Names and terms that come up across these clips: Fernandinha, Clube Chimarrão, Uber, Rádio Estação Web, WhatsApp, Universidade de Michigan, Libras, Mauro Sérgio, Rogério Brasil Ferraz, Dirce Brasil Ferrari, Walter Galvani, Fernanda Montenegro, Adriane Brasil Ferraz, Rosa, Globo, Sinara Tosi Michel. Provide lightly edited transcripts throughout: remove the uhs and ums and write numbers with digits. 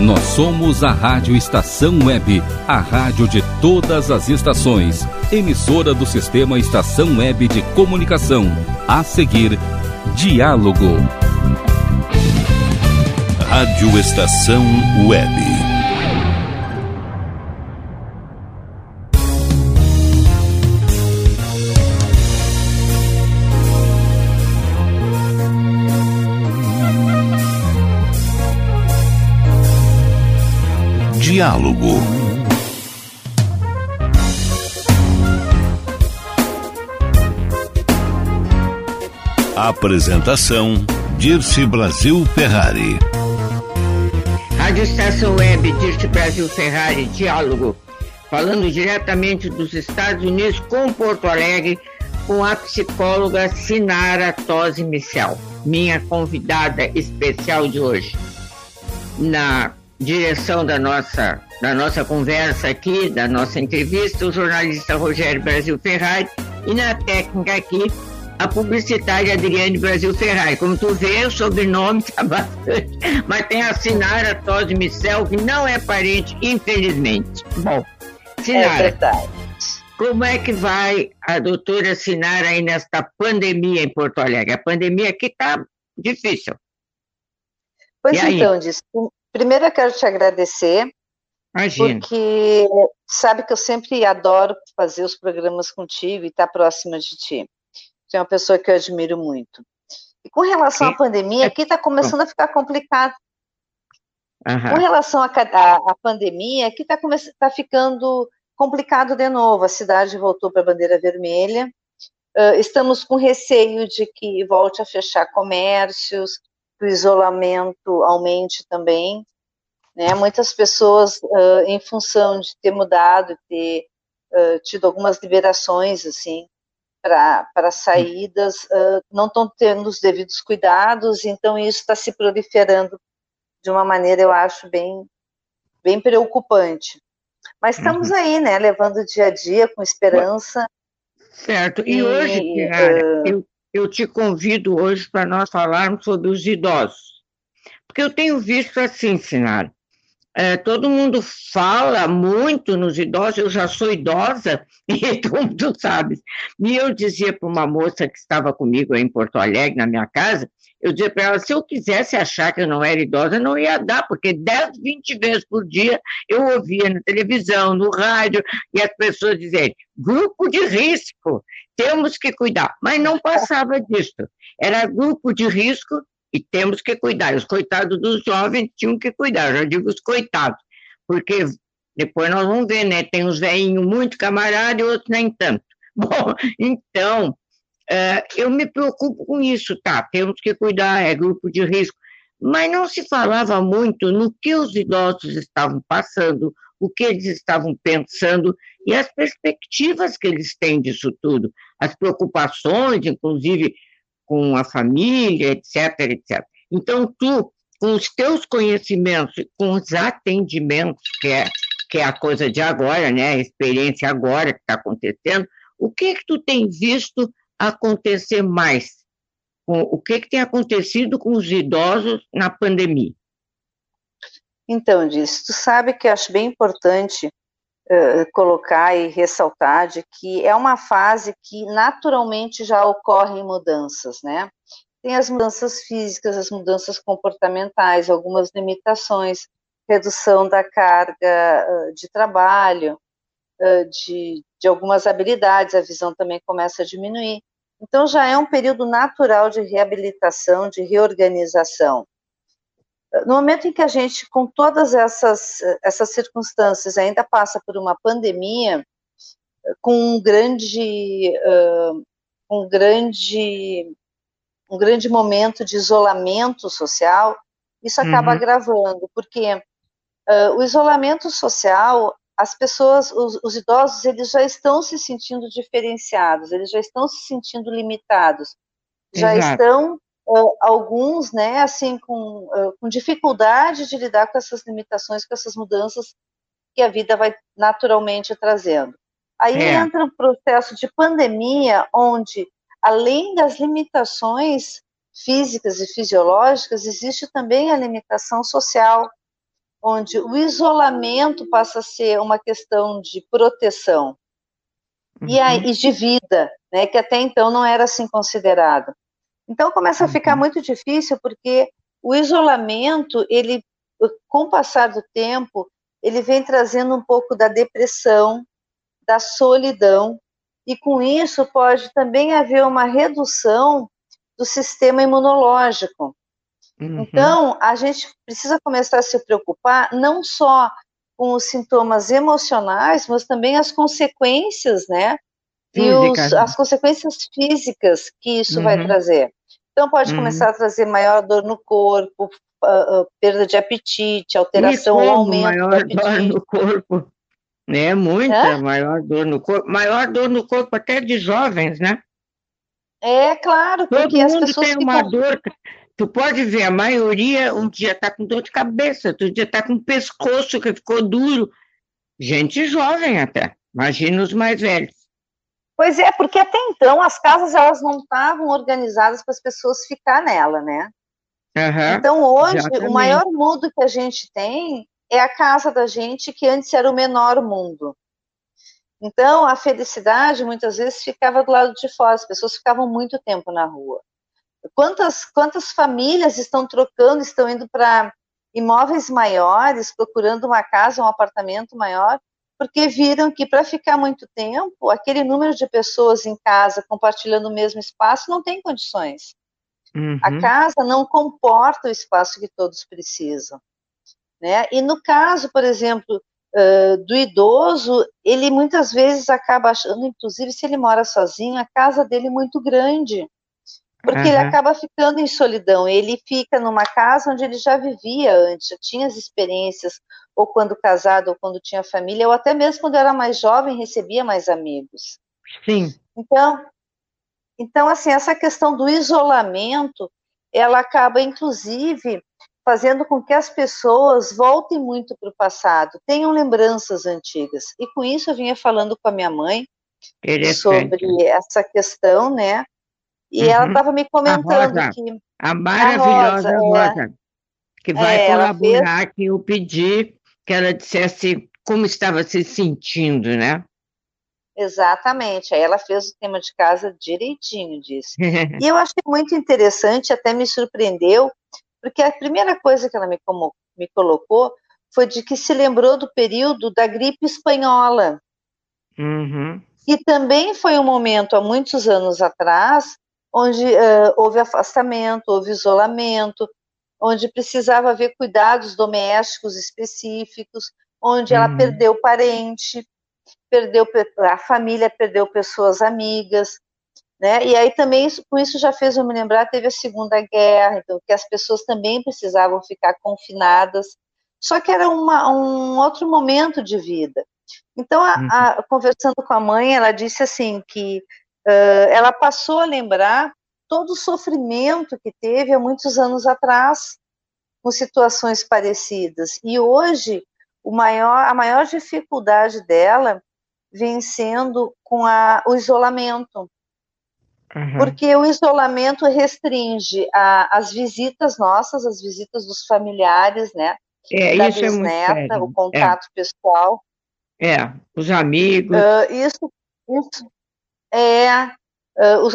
Nós somos a Rádio Estação Web, a rádio de todas as estações, emissora do Sistema Estação Web de Comunicação. A seguir, Diálogo. Rádio Estação Web. Diálogo. Apresentação: Dirce Brasil Ferrari. Rádio Estação Web, Dirce Brasil Ferrari, Diálogo. Falando diretamente dos Estados Unidos com Porto Alegre, com a psicóloga Sinara Tosi Michel, minha convidada especial de hoje. Na direção da nossa conversa aqui, da nossa entrevista, o jornalista Rogério Brasil Ferraz, e na técnica aqui, a publicitária Adriane Brasil Ferraz. Como tu vê, o sobrenome está bastante, mas tem a Sinara Tosi Michel, que não é parente, infelizmente. Bom, Sinara, como é que vai a doutora Sinara aí nesta pandemia em Porto Alegre? A pandemia aqui está difícil. Pois e então, disse. Primeiro eu quero te agradecer. Imagina. Porque sabe que eu sempre adoro fazer os programas contigo e estar próxima de ti. Tu é uma pessoa que eu admiro muito. E com relação à pandemia, aqui está começando a ficar complicado. Uhum. Com relação à pandemia, aqui está ficando complicado de novo. A cidade voltou para a bandeira vermelha. Estamos com receio de que volte a fechar comércios, que o isolamento aumente também, né? Muitas pessoas, em função de ter mudado, ter tido algumas liberações, assim, para saídas, não estão tendo os devidos cuidados, então isso está se proliferando de uma maneira, eu acho, bem, bem preocupante. Mas estamos aí, né, levando o dia a dia com esperança. Certo, e hoje, eu te convido hoje para nós falarmos sobre os idosos. Porque eu tenho visto assim, Sinara, todo mundo fala muito nos idosos, eu já sou idosa, e todo mundo sabe. E eu dizia para uma moça que estava comigo aí em Porto Alegre, na minha casa, eu dizia para ela, se eu quisesse achar que eu não era idosa, não ia dar, porque 10, 20 vezes por dia eu ouvia na televisão, no rádio, e as pessoas dizerem, grupo de risco, temos que cuidar. Mas não passava disso. Era grupo de risco e temos que cuidar. Os coitados dos jovens tinham que cuidar. Eu já digo os coitados, porque depois nós vamos ver, né? Tem uns velhinhos muito camaradas e outros nem tanto. Bom, então, eu me preocupo com isso, tá? Temos que cuidar, é grupo de risco. Mas não se falava muito no que os idosos estavam passando, o que eles estavam pensando e as perspectivas que eles têm disso tudo, as preocupações, inclusive, com a família, etc, etc. Então, tu, com os teus conhecimentos, com os atendimentos, que é a coisa de agora, né, a experiência agora que está acontecendo, o que tu tem visto acontecer mais? O que tem acontecido com os idosos na pandemia? Então, Dirce, tu sabe que eu acho bem importante colocar e ressaltar de que é uma fase que naturalmente já ocorrem mudanças, né? Tem as mudanças físicas, as mudanças comportamentais, algumas limitações, redução da carga de trabalho, de algumas habilidades, a visão também começa a diminuir. Então, já é um período natural de reabilitação, de reorganização. No momento em que a gente, com todas essas circunstâncias, ainda passa por uma pandemia, com um grande momento de isolamento social, isso acaba agravando, porque o isolamento social, as pessoas, os idosos, eles já estão se sentindo diferenciados, eles já estão se sentindo limitados, já estão... alguns, né, assim, com dificuldade de lidar com essas limitações, com essas mudanças que a vida vai naturalmente trazendo. Aí entra um processo de pandemia, onde, além das limitações físicas e fisiológicas, existe também a limitação social, onde o isolamento passa a ser uma questão de proteção, uhum, e de vida, né, que até então não era assim considerado. Então começa a ficar muito difícil, porque o isolamento, ele, com o passar do tempo, ele vem trazendo um pouco da depressão, da solidão, e com isso pode também haver uma redução do sistema imunológico. Uhum. Então, a gente precisa começar a se preocupar não só com os sintomas emocionais, mas também as consequências, né? Físicas. E as consequências físicas que isso, uhum, vai trazer. Então, pode, uhum, começar a trazer maior dor no corpo, perda de apetite, alteração ou aumento do apetite. Maior dor no corpo, né? Muita maior dor no corpo. Maior dor no corpo até de jovens, né? É, claro, porque as pessoas ficam... Todo mundo tem uma dor... Tu pode ver, a maioria, um dia está com dor de cabeça, outro dia está com o pescoço que ficou duro. Gente jovem até, imagina os mais velhos. Pois é, porque até então as casas elas não estavam organizadas para as pessoas ficar nela, né? Uhum, então hoje, exatamente, o maior mundo que a gente tem é a casa da gente, que antes era o menor mundo. Então a felicidade muitas vezes ficava do lado de fora, as pessoas ficavam muito tempo na rua. Quantas famílias estão trocando, estão indo para imóveis maiores, procurando uma casa, um apartamento maior, porque viram que para ficar muito tempo, aquele número de pessoas em casa, compartilhando o mesmo espaço, não tem condições. Uhum. A casa não comporta o espaço que todos precisam, né? E no caso, por exemplo, do idoso, ele muitas vezes acaba achando, inclusive se ele mora sozinho, a casa dele é muito grande. Porque, uhum, ele acaba ficando em solidão, ele fica numa casa onde ele já vivia antes, já tinha as experiências, ou quando casado, ou quando tinha família, ou até mesmo quando era mais jovem, recebia mais amigos. Sim. Então assim, essa questão do isolamento, ela acaba, inclusive, fazendo com que as pessoas voltem muito para o passado, tenham lembranças antigas. E com isso eu vinha falando com a minha mãe sobre essa questão, né? E, uhum, ela estava me comentando que... A maravilhosa Rosa, que vai colaborar, que eu pedi que ela dissesse como estava se sentindo, né? Exatamente. Aí ela fez o tema de casa direitinho disso. E eu achei muito interessante, até me surpreendeu, porque a primeira coisa que ela me colocou foi de que se lembrou do período da gripe espanhola. Uhum. E também foi um momento, há muitos anos atrás, onde houve afastamento, houve isolamento, onde precisava haver cuidados domésticos específicos, onde, uhum, ela perdeu parente, perdeu a família, perdeu pessoas amigas, né? E aí também, com isso já fez eu me lembrar, teve a Segunda Guerra, então, que as pessoas também precisavam ficar confinadas, só que era um outro momento de vida. Então, conversando com a mãe, ela disse assim que ela passou a lembrar todo o sofrimento que teve há muitos anos atrás, com situações parecidas. E hoje, a maior dificuldade dela vem sendo com o isolamento. Uhum. Porque o isolamento restringe as visitas nossas, as visitas dos familiares, né? Da bisneta, o contato pessoal. Os amigos.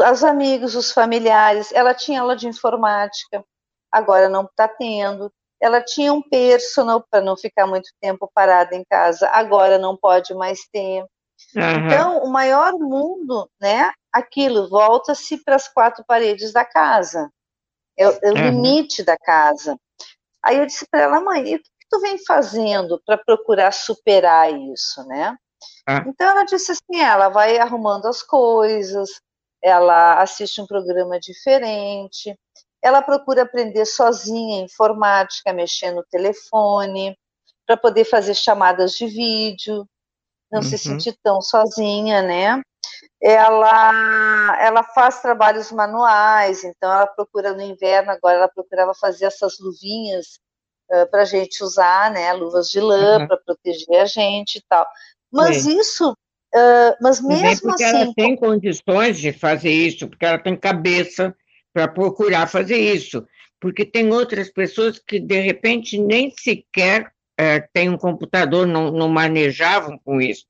Os amigos, os familiares. Ela tinha aula de informática, agora não está tendo. Ela tinha um personal para não ficar muito tempo parada em casa, agora não pode mais ter. Uhum. Então, o maior mundo, né? Aquilo volta-se para as quatro paredes da casa. É o limite da casa. Aí eu disse para ela, mãe, o que tu vem fazendo para procurar superar isso, né? Então ela disse assim, ela vai arrumando as coisas, ela assiste um programa diferente, ela procura aprender sozinha informática, mexer no telefone, para poder fazer chamadas de vídeo, não, uhum, se sentir tão sozinha, né? Ela faz trabalhos manuais, então ela procura no inverno, agora ela procurava fazer essas luvinhas para a gente usar, né? Luvas de lã, uhum, para proteger a gente e tal. Mas isso, mas mesmo assim... Ela tem condições de fazer isso, porque ela tem cabeça para procurar fazer isso, porque tem outras pessoas que, de repente, nem sequer tem um computador, não manejavam com isso.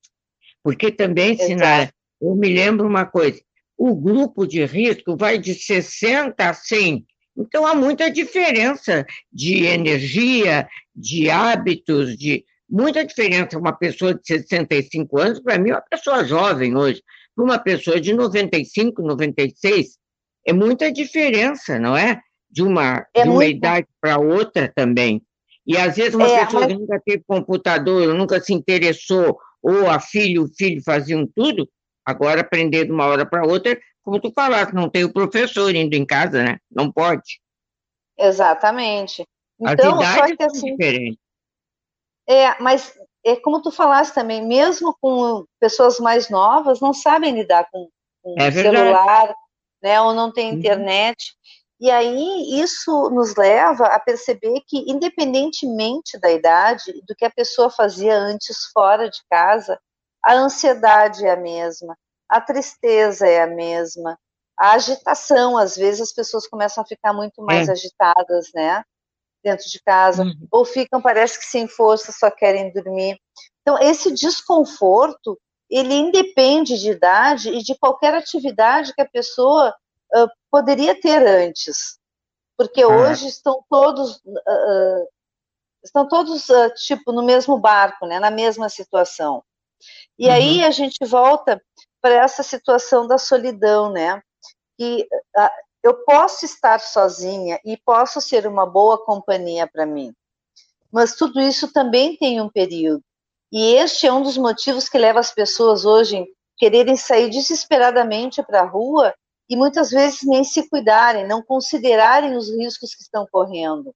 Porque também, Sinara, eu me lembro uma coisa, o grupo de risco vai de 60 a 100, então há muita diferença de energia, de hábitos, de muita diferença. Uma pessoa de 65 anos, para mim, é uma pessoa jovem hoje, para uma pessoa de 95, 96, é muita diferença, não é? De uma idade para outra também. E às vezes uma pessoa que nunca teve computador, nunca se interessou, ou a filha, o filho faziam tudo, agora aprender de uma hora para outra, como tu falaste, não tem o professor indo em casa, né? Não pode. Exatamente. Então, as idades são assim, diferentes. Mas é como tu falaste também, mesmo com pessoas mais novas, não sabem lidar com celular, né? Ou não tem internet. E aí isso nos leva a perceber que, independentemente da idade, do que a pessoa fazia antes fora de casa, a ansiedade é a mesma, a tristeza é a mesma, a agitação, às vezes as pessoas começam a ficar muito mais agitadas, né, dentro de casa, ou ficam, parece que sem força, só querem dormir. Então, esse desconforto, ele independe de idade e de qualquer atividade que a pessoa poderia ter antes, porque hoje estão todos tipo no mesmo barco, né, na mesma situação. E aí a gente volta para essa situação da solidão, né, que eu posso estar sozinha e posso ser uma boa companhia para mim, mas tudo isso também tem um período, e este é um dos motivos que leva as pessoas hoje a quererem sair desesperadamente para a rua e muitas vezes nem se cuidarem, não considerarem os riscos que estão correndo,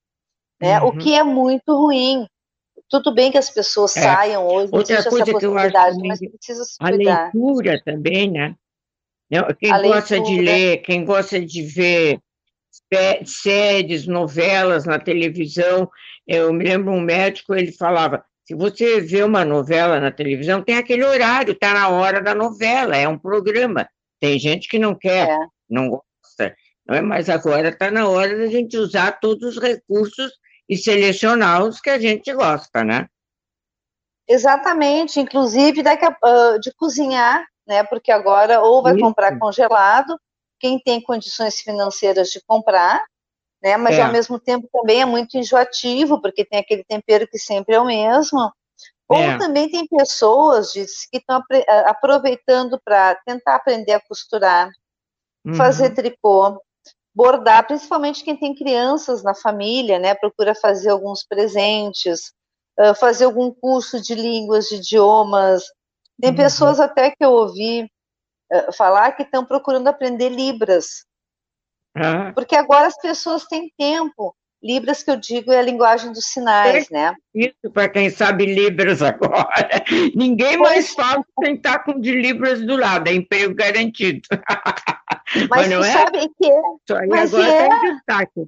né? O que é muito ruim. Tudo bem que as pessoas saiam hoje, outra coisa essa que eu acho, mas precisa se cuidar. A leitura também, né? Quem gosta de ler, quem gosta de ver séries, novelas na televisão, eu me lembro um médico, ele falava, se você vê uma novela na televisão, tem aquele horário, está na hora da novela, é um programa. Tem gente que não quer, não gosta, não é? Mas agora está na hora da gente usar todos os recursos e selecionar os que a gente gosta, né? Exatamente, inclusive de cozinhar, né? Porque agora ou vai comprar congelado, quem tem condições financeiras de comprar, né? Mas ao mesmo tempo também é muito enjoativo, porque tem aquele tempero que sempre é o mesmo. Ou também tem pessoas que estão aproveitando para tentar aprender a costurar, fazer tricô, bordar, principalmente quem tem crianças na família, né? Procura fazer alguns presentes, fazer algum curso de línguas, de idiomas. Tem pessoas até que eu ouvi falar que estão procurando aprender Libras. Porque agora as pessoas têm tempo. Libras, que eu digo, é a linguagem dos sinais, né? Isso, para quem sabe Libras agora. Ninguém mais fala sem estar com de Libras do lado, é emprego garantido. Mas não sabe que é. Isso aí mas agora está em destaque.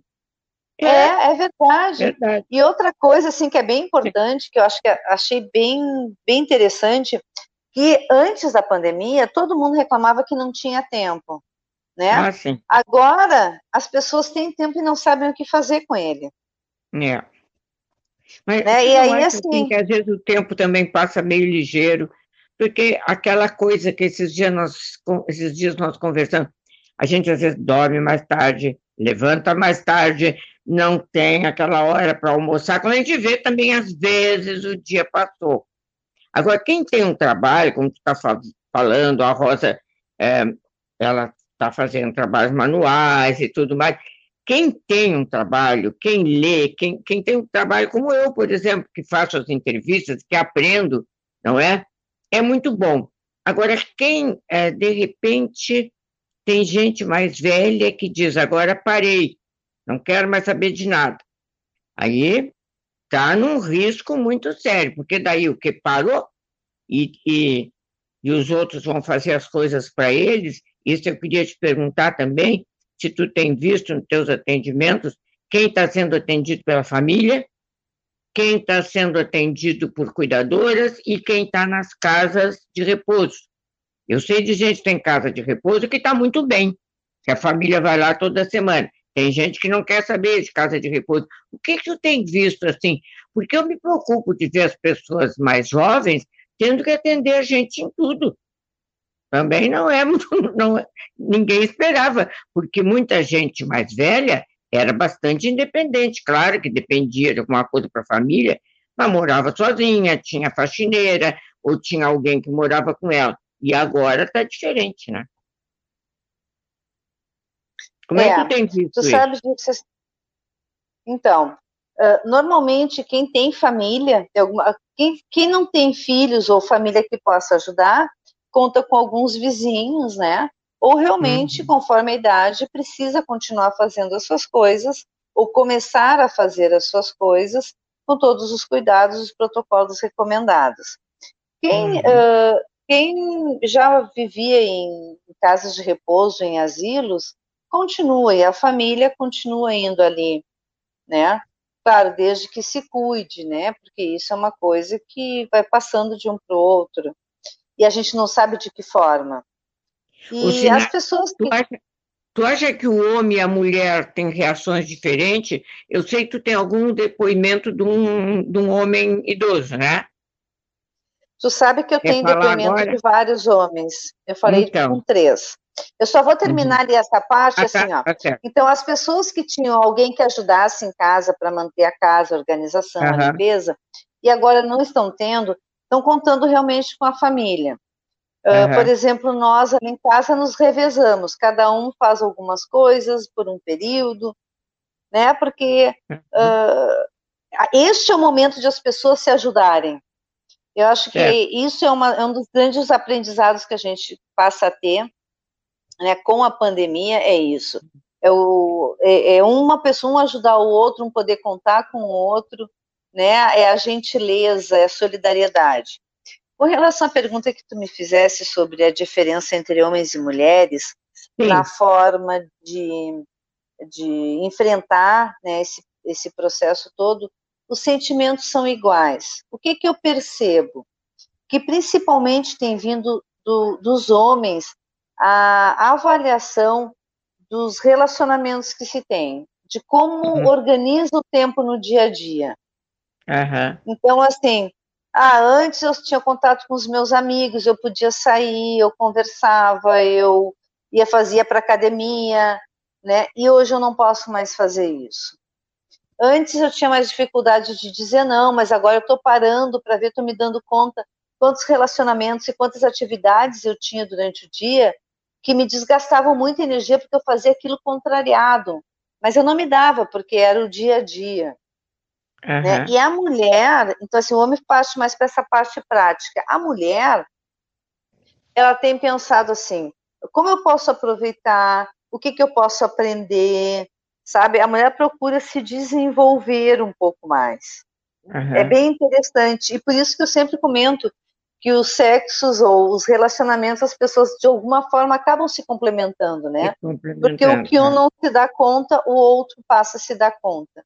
É verdade. E outra coisa assim, que é bem importante, que eu acho que achei bem interessante, que antes da pandemia, todo mundo reclamava que não tinha tempo. Né? Agora, as pessoas têm tempo e não sabem o que fazer com ele. Mas e aí, assim, que às vezes o tempo também passa meio ligeiro, porque aquela coisa que esses dias nós conversamos, a gente às vezes dorme mais tarde, levanta mais tarde, não tem aquela hora para almoçar. Quando a gente vê também, às vezes, o dia passou. Agora, quem tem um trabalho, como tu está falando, a Rosa, ela está fazendo trabalhos manuais e tudo mais. Quem tem um trabalho, quem lê, quem tem um trabalho como eu, por exemplo, que faço as entrevistas, que aprendo, não é? É muito bom. Agora, quem, de repente, tem gente mais velha que diz, agora parei, não quero mais saber de nada. Aí está num risco muito sério, porque daí o que parou e os outros vão fazer as coisas para eles. Isso eu queria te perguntar também, se tu tem visto nos teus atendimentos quem está sendo atendido pela família, quem está sendo atendido por cuidadoras e quem está nas casas de repouso. Eu sei de gente que tem casa de repouso que está muito bem, que a família vai lá toda semana. Tem gente que não quer saber de casa de repouso. O que tu tem visto, assim? porque eu me preocupo de ver as pessoas mais jovens tendo que atender a gente em tudo. Também ninguém esperava, porque muita gente mais velha era bastante independente, claro que dependia de alguma coisa para a família, mas morava sozinha, tinha faxineira, ou tinha alguém que morava com ela. E agora está diferente, né? Como é que tem visto isso? Sabe disso? Então, normalmente quem tem família, quem não tem filhos ou família que possa ajudar, conta com alguns vizinhos, né? Ou realmente, conforme a idade, precisa continuar fazendo as suas coisas, ou começar a fazer as suas coisas, com todos os cuidados, os protocolos recomendados. Quem já vivia em casas de repouso, em asilos, continua, e a família continua indo ali, né? Claro, desde que se cuide, né? Porque isso é uma coisa que vai passando de um para o outro, e a gente não sabe de que forma. E Sinara, as pessoas... Tu acha que o homem e a mulher têm reações diferentes? Eu sei que tu tem algum depoimento de um homem idoso, né? Tu sabe que eu tenho depoimento agora de vários homens. Eu falei com 3. Eu só vou terminar ali essa parte, tá. Então, as pessoas que tinham alguém que ajudasse em casa para manter a casa, a organização, a limpeza, e agora não estão tendo, estão contando realmente com a família. Por exemplo, nós ali em casa nos revezamos, cada um faz algumas coisas por um período, né? Porque este é o momento de as pessoas se ajudarem. Eu acho que isso é um dos grandes aprendizados que a gente passa a ter, né, com a pandemia, é isso. É uma pessoa, um ajudar o outro, um poder contar com o outro, né? É a gentileza, é a solidariedade. Com relação à pergunta que tu me fizesse sobre a diferença entre homens e mulheres, na forma de enfrentar, né, esse processo todo, os sentimentos são iguais. O que eu percebo? Que principalmente tem vindo dos homens a avaliação dos relacionamentos que se tem, de como organiza o tempo no dia a dia. Então, assim, antes eu tinha contato com os meus amigos, eu podia sair, eu conversava, eu fazia para academia, né? E hoje eu não posso mais fazer isso. Antes eu tinha mais dificuldade de dizer não, mas agora eu estou parando para ver, estou me dando conta quantos relacionamentos e quantas atividades eu tinha durante o dia que me desgastavam muita energia porque eu fazia aquilo contrariado. Mas eu não me dava, porque era o dia a dia. Né? E a mulher, então assim, o homem parte mais para essa parte prática. A mulher, ela tem pensado assim, como eu posso aproveitar, o que eu posso aprender... Sabe, a mulher procura se desenvolver um pouco mais. É bem interessante. E por isso que eu sempre comento que os sexos ou os relacionamentos, as pessoas de alguma forma acabam se complementando, né? Porque o que um não se dá conta, o outro passa a se dar conta.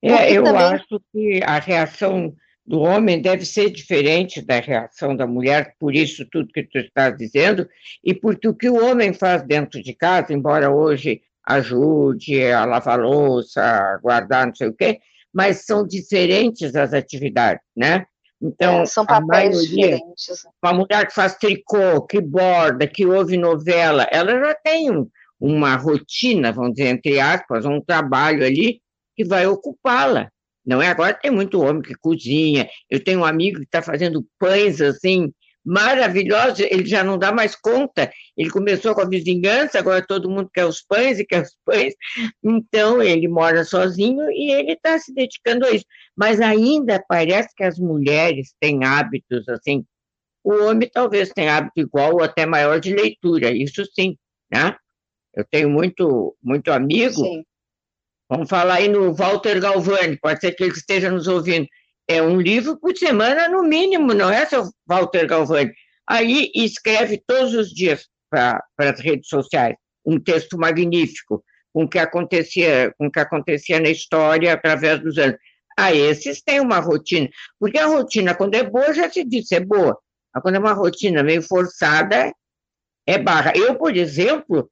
Eu acho que a reação do homem deve ser diferente da reação da mulher, por isso tudo que tu estás dizendo, e porque o que o homem faz dentro de casa, embora hoje ajude a lavar louça, a guardar não sei o quê, mas são diferentes as atividades, né? Então, são papéis diferentes. Uma mulher que faz tricô, que borda, que ouve novela, ela já tem uma rotina, vamos dizer, entre aspas, um trabalho ali que vai ocupá-la. Não é? Agora tem muito homem que cozinha, eu tenho um amigo que está fazendo pães assim, maravilhoso, ele já não dá mais conta, ele começou com a vizinhança, agora todo mundo quer os pães e quer os pães, então ele mora sozinho e ele está se dedicando a isso, mas ainda parece que as mulheres têm hábitos assim, o homem talvez tenha hábito igual ou até maior de leitura, isso sim, né? Eu tenho muito amigo, sim. Vamos falar aí no Walter Galvani, pode ser que ele esteja nos ouvindo, é um livro por semana, no mínimo, não é, seu Walter Galvani? Aí escreve todos os dias para as redes sociais um texto magnífico com o que acontecia na história através dos anos. Esses têm uma rotina, porque a rotina, quando é boa, já se disse, é boa. Mas quando é uma rotina meio forçada, é barra. Eu, por exemplo,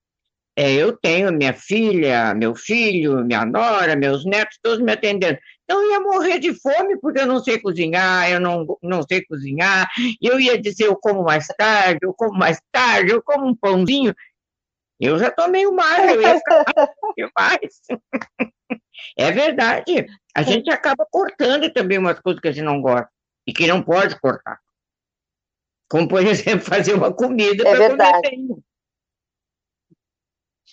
eu tenho minha filha, meu filho, minha nora, meus netos, todos me atendendo. Eu ia morrer de fome porque eu não sei cozinhar, eu não sei cozinhar, eu ia dizer eu como mais tarde, eu como um pãozinho. Eu já tomei o mar, eu ia ficar mais. É verdade. A gente acaba cortando também umas coisas que a gente não gosta e que não pode cortar. Como, por exemplo, fazer uma comida para comer bem.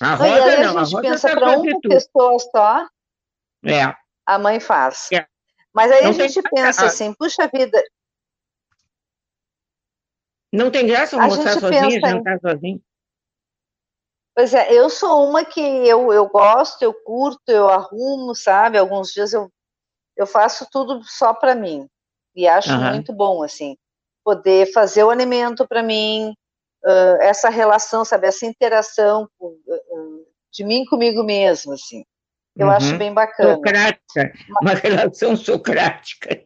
A Rosa não, a gente pensa para uma pessoa só, a mãe faz. É. Mas aí a gente pensa assim, puxa vida... Não tem graça almoçar sozinha, jantar sozinha. Pois é, eu sou uma que eu gosto, eu curto, eu arrumo, sabe? Alguns dias eu faço tudo só para mim. E acho muito bom, assim, poder fazer o alimento para mim, essa relação, sabe? Essa interação de mim comigo mesmo, assim. Eu acho bem bacana. Socrática, uma relação socrática.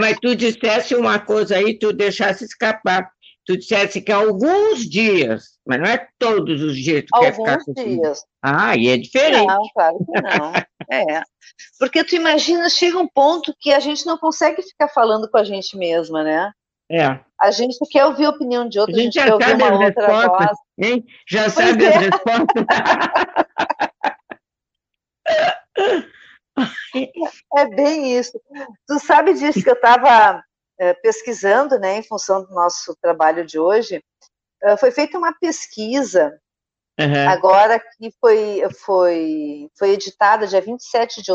Mas tu dissesse uma coisa aí, tu deixasse escapar. Tu dissesse que alguns dias, mas não é todos os dias que tu quer ficar com dias. Ah, e é diferente. Não, claro que não. É. Porque tu imagina, chega um ponto que a gente não consegue ficar falando com a gente mesma, né? É. A gente quer ouvir a opinião de outros, a gente quer ouvir uma outra voz. Hein? Já sabe as respostas. É bem isso. Tu sabe disso que eu estava... pesquisando, né, em função do nosso trabalho de hoje, foi feita uma pesquisa, agora que foi editada, dia 27 de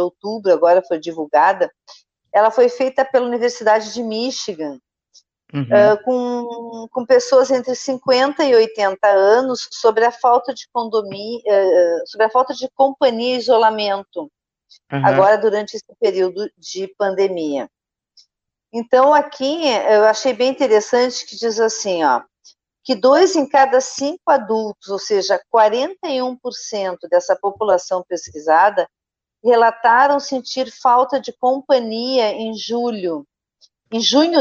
outubro, agora foi divulgada, ela foi feita pela Universidade de Michigan, com pessoas entre 50 e 80 anos, sobre a falta de companhia e isolamento, agora durante esse período de pandemia. Então, aqui, eu achei bem interessante que diz assim, ó, que 2 em cada 5 adultos, ou seja, 41% dessa população pesquisada, relataram sentir falta de companhia em junho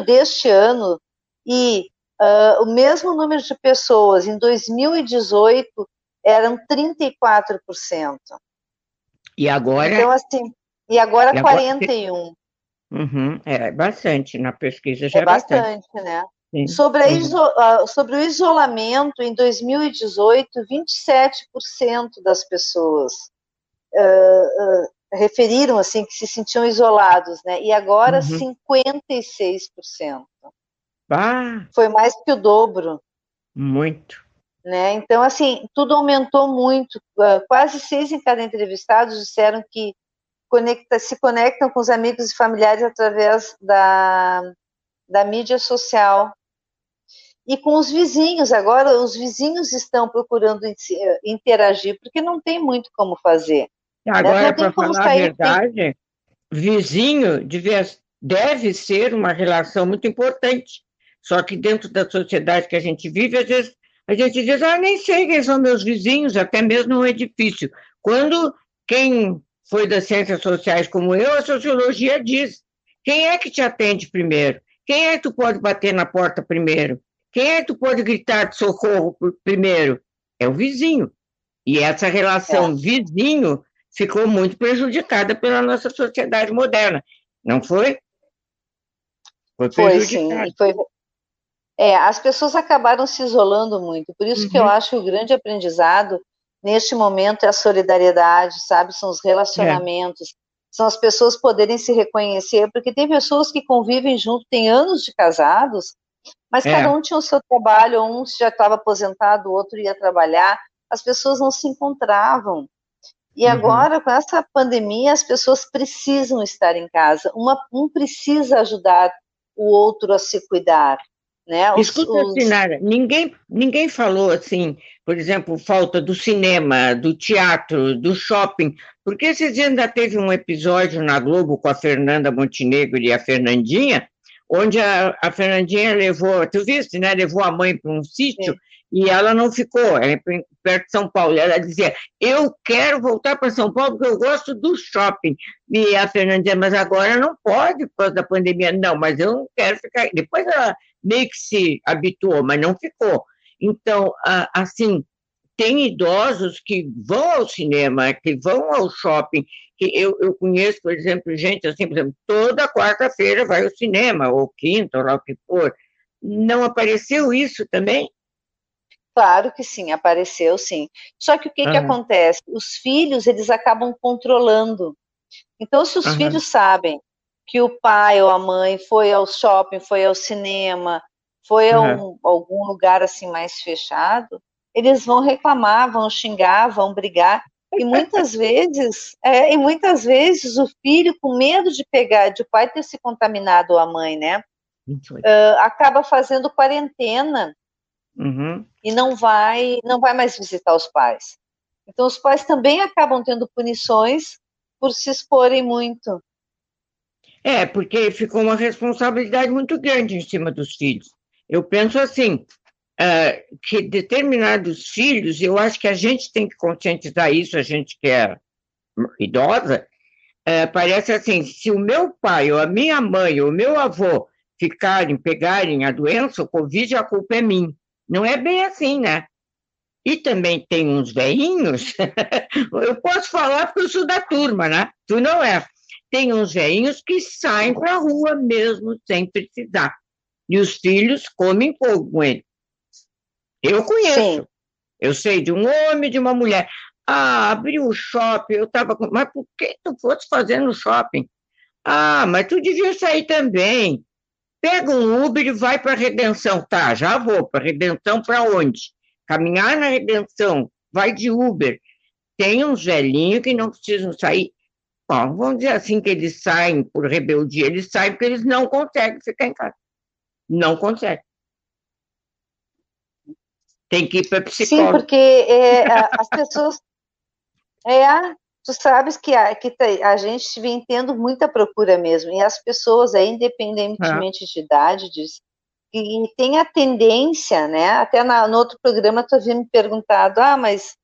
deste ano, e o mesmo número de pessoas, em 2018, eram 34%. E agora? Então, assim, e agora 41%. É bastante, na pesquisa já é bastante, né? Sim. Sobre o isolamento, em 2018, 27% das pessoas referiram assim, que se sentiam isolados, né? E agora 56%. Ah. Foi mais que o dobro. Muito. Né? Então, assim, tudo aumentou muito. Quase 6 em cada entrevistados disseram que se conectam com os amigos e familiares através da mídia social. E com os vizinhos, agora os vizinhos estão procurando interagir, porque não tem muito como fazer. Agora, né? Para falar a verdade, vizinho deve ser uma relação muito importante, só que dentro da sociedade que a gente vive, às vezes a gente diz, nem sei quem são meus vizinhos, até mesmo um edifício. Quando quem... foi das ciências sociais como eu, a sociologia diz. Quem é que te atende primeiro? Quem é que tu pode bater na porta primeiro? Quem é que tu pode gritar de socorro primeiro? É o vizinho. E essa relação vizinho ficou muito prejudicada pela nossa sociedade moderna. Não foi? Foi prejudicada. Foi, sim. As pessoas acabaram se isolando muito. Por isso que eu acho que o grande aprendizado neste momento é a solidariedade, sabe? São os relacionamentos, são as pessoas poderem se reconhecer, porque tem pessoas que convivem junto, têm anos de casados, mas cada um tinha o seu trabalho, um já estava aposentado, o outro ia trabalhar, as pessoas não se encontravam. E agora, com essa pandemia, as pessoas precisam estar em casa, um precisa ajudar o outro a se cuidar. Né? Sinara, ninguém falou assim, por exemplo, falta do cinema, do teatro, do shopping, porque esses dias ainda teve um episódio na Globo com a Fernanda Montenegro e a Fernandinha, onde a Fernandinha levou, tu viste, né? Levou a mãe para um sítio e ela não ficou, ela é perto de São Paulo. Ela dizia, eu quero voltar para São Paulo porque eu gosto do shopping. E a Fernandinha, mas agora não pode por causa da pandemia. Não, mas eu não quero ficar. Depois ela meio que se habituou, mas não ficou. Então, assim, Tem idosos que vão ao cinema, que vão ao shopping, que eu conheço, por exemplo, gente assim, por exemplo, toda quarta-feira vai ao cinema, ou quinta, ou lá o que for. Não apareceu isso também? Claro que sim, apareceu sim. Só que o que, que acontece? Os filhos, eles acabam controlando. Então, se os filhos sabem que o pai ou a mãe foi ao shopping, foi ao cinema, foi a algum lugar assim mais fechado, eles vão reclamar, vão xingar, vão brigar, e muitas vezes, o filho, com medo de pegar, de o pai ter se contaminado ou a mãe, né, acaba fazendo quarentena e não vai mais visitar os pais. Então, os pais também acabam tendo punições por se exporem muito. É, porque ficou uma responsabilidade muito grande em cima dos filhos. Eu penso assim... que determinados filhos, eu acho que a gente tem que conscientizar isso, a gente que é idosa, parece assim, se o meu pai, ou a minha mãe, ou o meu avô pegarem a doença, o Covid, a culpa é minha. Não é bem assim, né? E também tem uns velhinhos, eu posso falar porque eu sou da turma, né? Tu não é. Tem uns velhinhos que saem para a rua mesmo sem precisar. E os filhos comem fogo com ele. Eu conheço, sim. Eu sei de um homem e de uma mulher. Ah, abriu o shopping, eu estava com... Mas por que tu fosse fazer no shopping? Ah, mas tu devia sair também. Pega um Uber e vai para a Redenção. Tá, já vou para a Redenção, para onde? Caminhar na Redenção, vai de Uber. Tem uns velhinhos que não precisam sair. Bom, vamos dizer assim que eles saem por rebeldia, eles saem porque eles não conseguem ficar em casa. Não conseguem. Tem que ir para psicólogo. Sim, porque as pessoas... tu sabes que a gente vem tendo muita procura mesmo, e as pessoas, independentemente de idade, e tem a tendência, né? Até no outro programa tu havia me perguntado, mas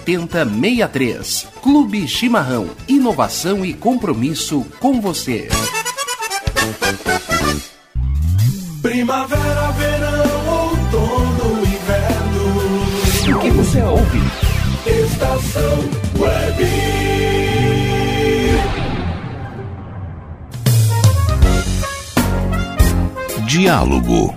Clube Chimarrão, inovação e compromisso com você. Primavera, verão, outono, inverno. O que você ouve? Estação Web. Diálogo.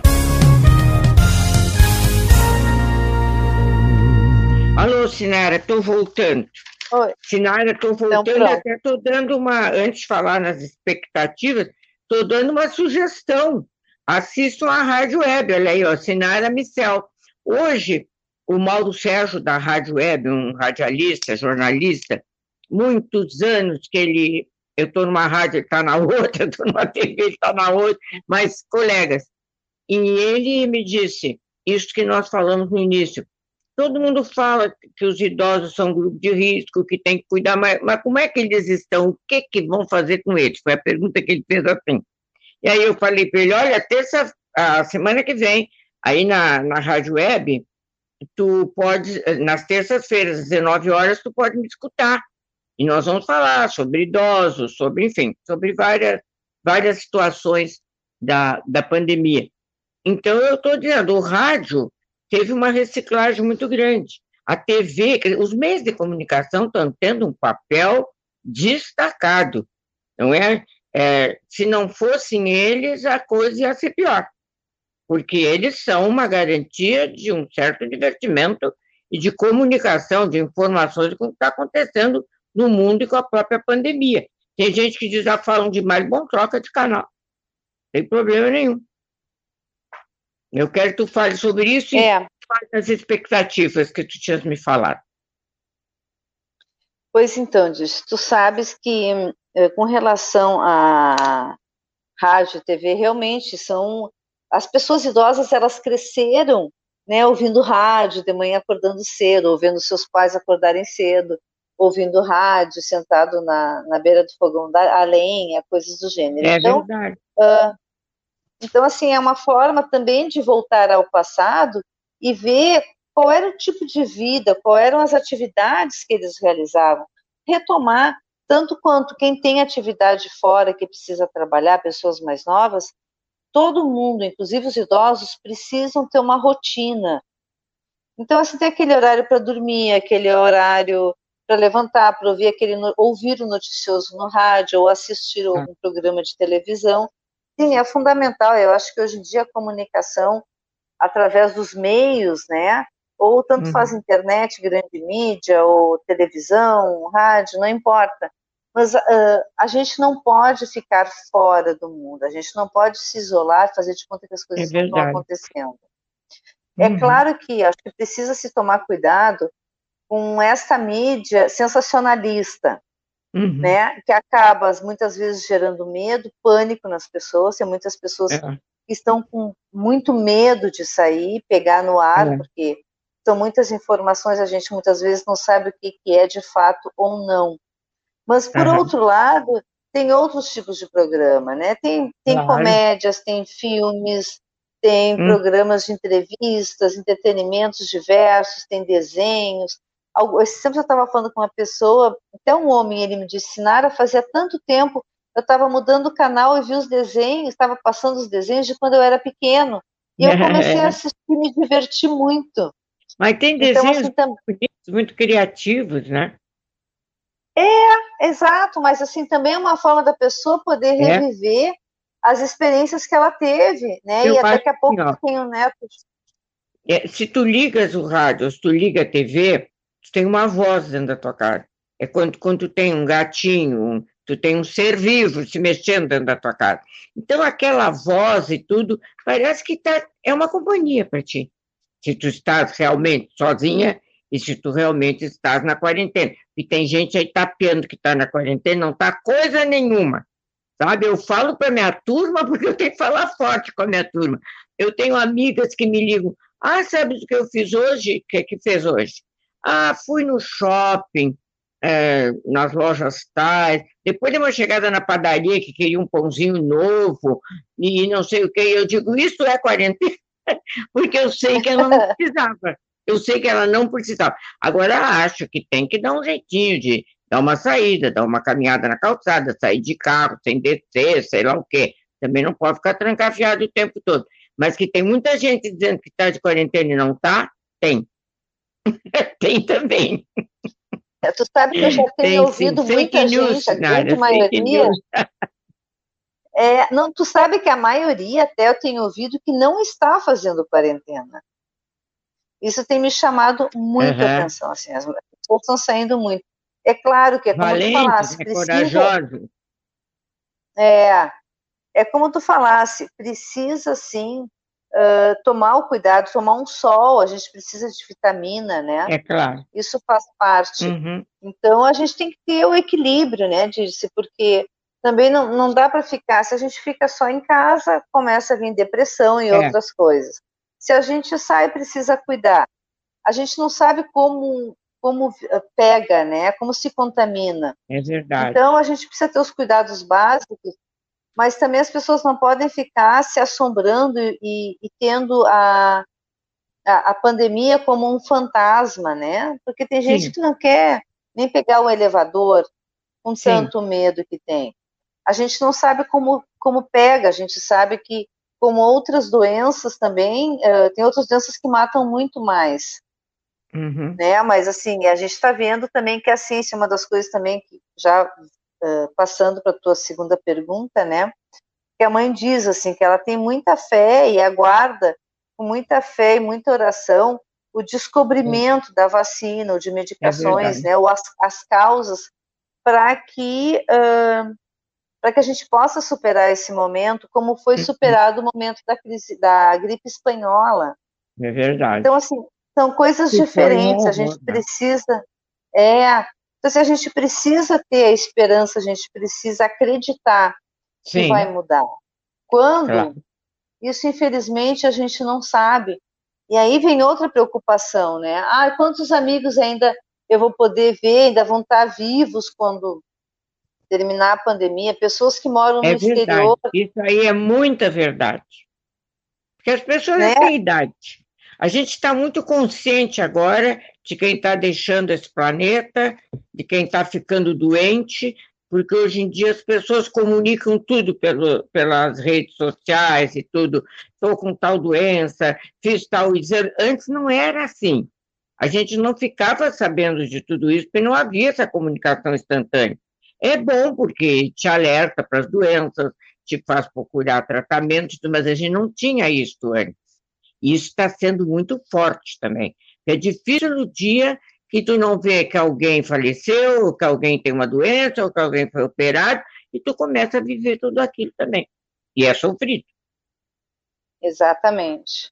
Alô, Sinara, estou voltando. Oi. Sinara, estou voltando, então, até estou dando uma, antes de falar nas expectativas, estou dando uma sugestão. Assistam a Rádio Web, olha aí, ó, Sinara Michel. Hoje, o Mauro Sérgio da Rádio Web, um radialista, jornalista, muitos anos que ele... Eu estou numa rádio, ele está na outra, eu estou numa TV, ele está na outra, mas colegas. E ele me disse, isso que nós falamos no início, todo mundo fala que os idosos são um grupo de risco, que tem que cuidar mais, mas como é que eles estão? O que, que vão fazer com eles? Foi a pergunta que ele fez assim. E aí eu falei para ele, olha, a semana que vem, aí na Rádio Web, tu pode, nas terças-feiras, às 19 horas, tu pode me escutar. E nós vamos falar sobre idosos, sobre, enfim, sobre várias situações da pandemia. Então, eu estou dizendo, o rádio teve uma reciclagem muito grande. A TV, os meios de comunicação estão tendo um papel destacado, não é? Se não fossem eles, a coisa ia ser pior, porque eles são uma garantia de um certo divertimento e de comunicação, de informações do que está acontecendo no mundo e com a própria pandemia. Tem gente que diz, falam demais, bom, troca de canal, não tem problema nenhum. Eu quero que tu fale sobre isso e fale as expectativas que tu tinhas me falado. Pois então, Dirce, tu sabes que com relação à rádio e TV, realmente são... As pessoas idosas, elas cresceram, né, ouvindo rádio de manhã, acordando cedo, ouvindo seus pais acordarem cedo, ouvindo rádio, sentado na beira do fogão da lenha, coisas do gênero. Então, verdade. Então, assim, é uma forma também de voltar ao passado e ver qual era o tipo de vida, qual eram as atividades que eles realizavam. Retomar, tanto quanto quem tem atividade fora, que precisa trabalhar, pessoas mais novas, todo mundo, inclusive os idosos, precisam ter uma rotina. Então, assim, tem aquele horário para dormir, aquele horário para levantar, para ouvir o noticioso no rádio ou assistir algum programa de televisão. Sim, é fundamental. Eu acho que hoje em dia a comunicação através dos meios, né? Ou tanto faz internet, grande mídia, ou televisão, rádio, não importa. Mas a gente não pode ficar fora do mundo, a gente não pode se isolar e fazer de conta que as coisas não estão acontecendo. É claro que acho que precisa se tomar cuidado com essa mídia sensacionalista, né? Que acaba muitas vezes gerando medo, pânico nas pessoas, tem muitas pessoas que estão com muito medo de sair, pegar no ar, porque são muitas informações, a gente muitas vezes não sabe o que é de fato ou não. Mas, por outro lado, tem outros tipos de programa, né? Tem comédias, tem filmes, tem programas de entrevistas, entretenimentos diversos, tem desenhos. Esse tempo eu estava falando com uma pessoa, até um homem, ele me disse, Sinara, fazia tanto tempo, eu estava mudando o canal e vi os desenhos, estava passando os desenhos de quando eu era pequeno. E eu comecei a assistir e me diverti muito. Mas tem desenhos então, assim, muito criativos, né? É, exato, mas assim, também é uma forma da pessoa poder reviver as experiências que ela teve, né? Eu e até daqui a pouco tu tem um neto. É, se tu ligas o rádio, ou se tu liga a TV, tu tem uma voz dentro da tua casa. É quando tu tem um gatinho, tu tem um ser vivo se mexendo dentro da tua casa. Então aquela voz e tudo, parece que é uma companhia para ti. Se tu estás realmente sozinha, e se tu realmente estás na quarentena. E tem gente aí tapeando que está na quarentena, não está coisa nenhuma. Sabe, eu falo para a minha turma, porque eu tenho que falar forte com a minha turma. Eu tenho amigas que me ligam, sabe o que eu fiz hoje? O que é que fez hoje? Fui no shopping, nas lojas tais, depois de uma chegada na padaria que queria um pãozinho novo, e não sei o que, eu digo, isso é quarentena, porque eu sei que ela não precisava. Eu sei que ela não precisava. Agora, acho que tem que dar um jeitinho de dar uma saída, dar uma caminhada na calçada, sair de carro, sem descer, sei lá o quê. Também não pode ficar trancafiado o tempo todo. Mas que tem muita gente dizendo que está de quarentena e não está, tem. Tem também. Tu sabe que eu já tenho ouvido muita gente, a grande maioria... não, tu sabe que a maioria, até eu tenho ouvido, que não está fazendo quarentena. Isso tem me chamado muito atenção, assim, as pessoas estão saindo muito. É claro que é como tu falasse, precisa... É como tu falasse, precisa sim tomar o cuidado, tomar um sol, a gente precisa de vitamina, né? É claro. Isso faz parte. Então, a gente tem que ter o equilíbrio, né, Dirce? Porque também não dá para ficar, se a gente fica só em casa, começa a vir depressão e outras coisas. Se a gente sai, precisa cuidar. A gente não sabe como pega, né? Como se contamina. É verdade. Então, a gente precisa ter os cuidados básicos, mas também as pessoas não podem ficar se assombrando e tendo a pandemia como um fantasma, né? Porque tem gente que não quer nem pegar o elevador com tanto medo que tem. A gente não sabe como pega, a gente sabe que como outras doenças também, tem outras doenças que matam muito mais, né, mas assim, a gente está vendo também que a ciência, uma das coisas também, que já passando para a tua segunda pergunta, né, que a mãe diz assim, que ela tem muita fé e aguarda com muita fé e muita oração o descobrimento da vacina ou de medicações, né, ou as causas para que... para que a gente possa superar esse momento, como foi superado o momento da crise da gripe espanhola. É verdade. Então, assim, são coisas diferentes, a gente precisa... Então, assim, a gente precisa ter a esperança, a gente precisa acreditar que vai mudar. Quando? Isso, infelizmente, a gente não sabe. E aí vem outra preocupação, né? Quantos amigos ainda eu vou poder ver, ainda vão estar vivos quando... terminar a pandemia, pessoas que moram no exterior. Isso aí é muita verdade. Porque as pessoas têm idade. A gente está muito consciente agora de quem está deixando esse planeta, de quem está ficando doente, porque hoje em dia as pessoas comunicam tudo pelas redes sociais e tudo. Estou com tal doença, fiz tal exame. Antes não era assim. A gente não ficava sabendo de tudo isso, porque não havia essa comunicação instantânea. É bom porque te alerta para as doenças, te faz procurar tratamentos, mas a gente não tinha isso antes. Isso está sendo muito forte também. É difícil no dia que tu não vê que alguém faleceu, ou que alguém tem uma doença, ou que alguém foi operado, e tu começa a viver tudo aquilo também. E é sofrido. Exatamente.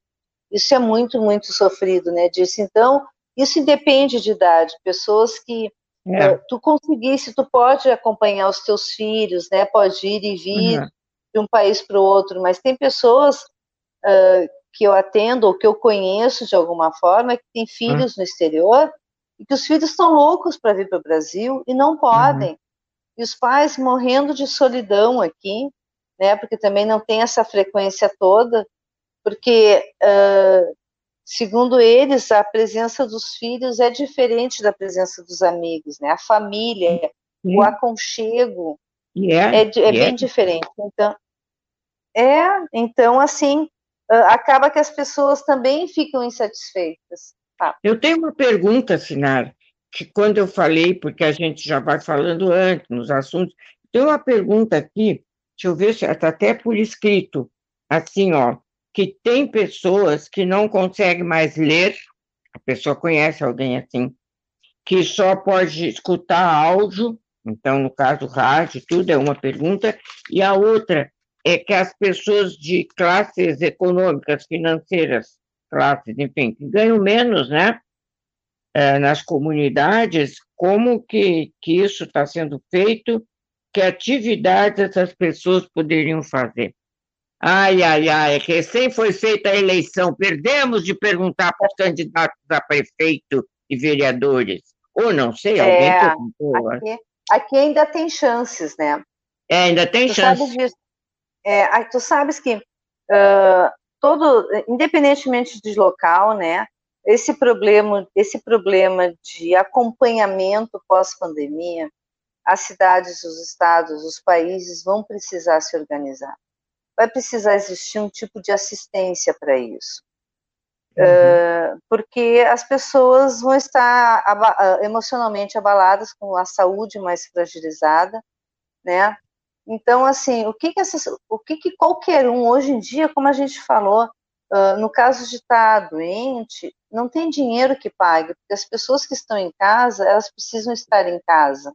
Isso é muito, muito sofrido, né, Dirce? Então, isso independe de idade. Pessoas que tu conseguisse, tu pode acompanhar os teus filhos, né? Pode ir e vir de um país para o outro, mas tem pessoas que eu atendo ou que eu conheço de alguma forma que tem filhos no exterior e que os filhos estão loucos para vir para o Brasil e não podem. E os pais morrendo de solidão aqui, né? Porque também não tem essa frequência toda. Porque, segundo eles, a presença dos filhos é diferente da presença dos amigos, né? A família, o aconchego bem diferente. Então, assim, acaba que as pessoas também ficam insatisfeitas. Tá. Eu tenho uma pergunta, Sinara, que quando eu falei, porque a gente já vai falando antes nos assuntos, tem uma pergunta aqui, deixa eu ver se está até por escrito, assim, ó, que tem pessoas que não conseguem mais ler, a pessoa conhece alguém assim, que só pode escutar áudio, então, no caso, rádio, tudo é uma pergunta, e a outra é que as pessoas de classes econômicas, financeiras, classes, enfim, que ganham menos, né, nas comunidades, como que isso está sendo feito, que atividades essas pessoas poderiam fazer? É que recém foi feita a eleição, perdemos de perguntar para os candidatos a prefeito e vereadores, ou não sei, alguém perguntou. Aqui ainda tem chances, né? Ainda tem chances. Tu sabes que, independentemente de local, né, esse problema de acompanhamento pós-pandemia, as cidades, os estados, os países vão precisar se organizar. Vai precisar existir um tipo de assistência para isso. Porque as pessoas vão estar emocionalmente abaladas, com a saúde mais fragilizada, né? Então, assim, o que qualquer um, hoje em dia, como a gente falou, no caso de estar doente, não tem dinheiro que pague, porque as pessoas que estão em casa, elas precisam estar em casa,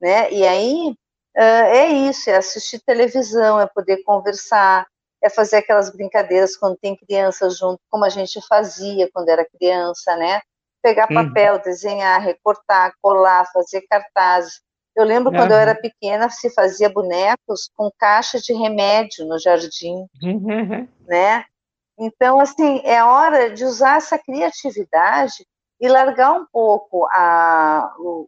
né? E aí... é isso, é assistir televisão, é poder conversar, é fazer aquelas brincadeiras quando tem criança junto, como a gente fazia quando era criança, né? Pegar papel, desenhar, recortar, colar, fazer cartazes. Eu lembro quando eu era pequena, se fazia bonecos com caixa de remédio no jardim, né? Então, assim, é hora de usar essa criatividade e largar um pouco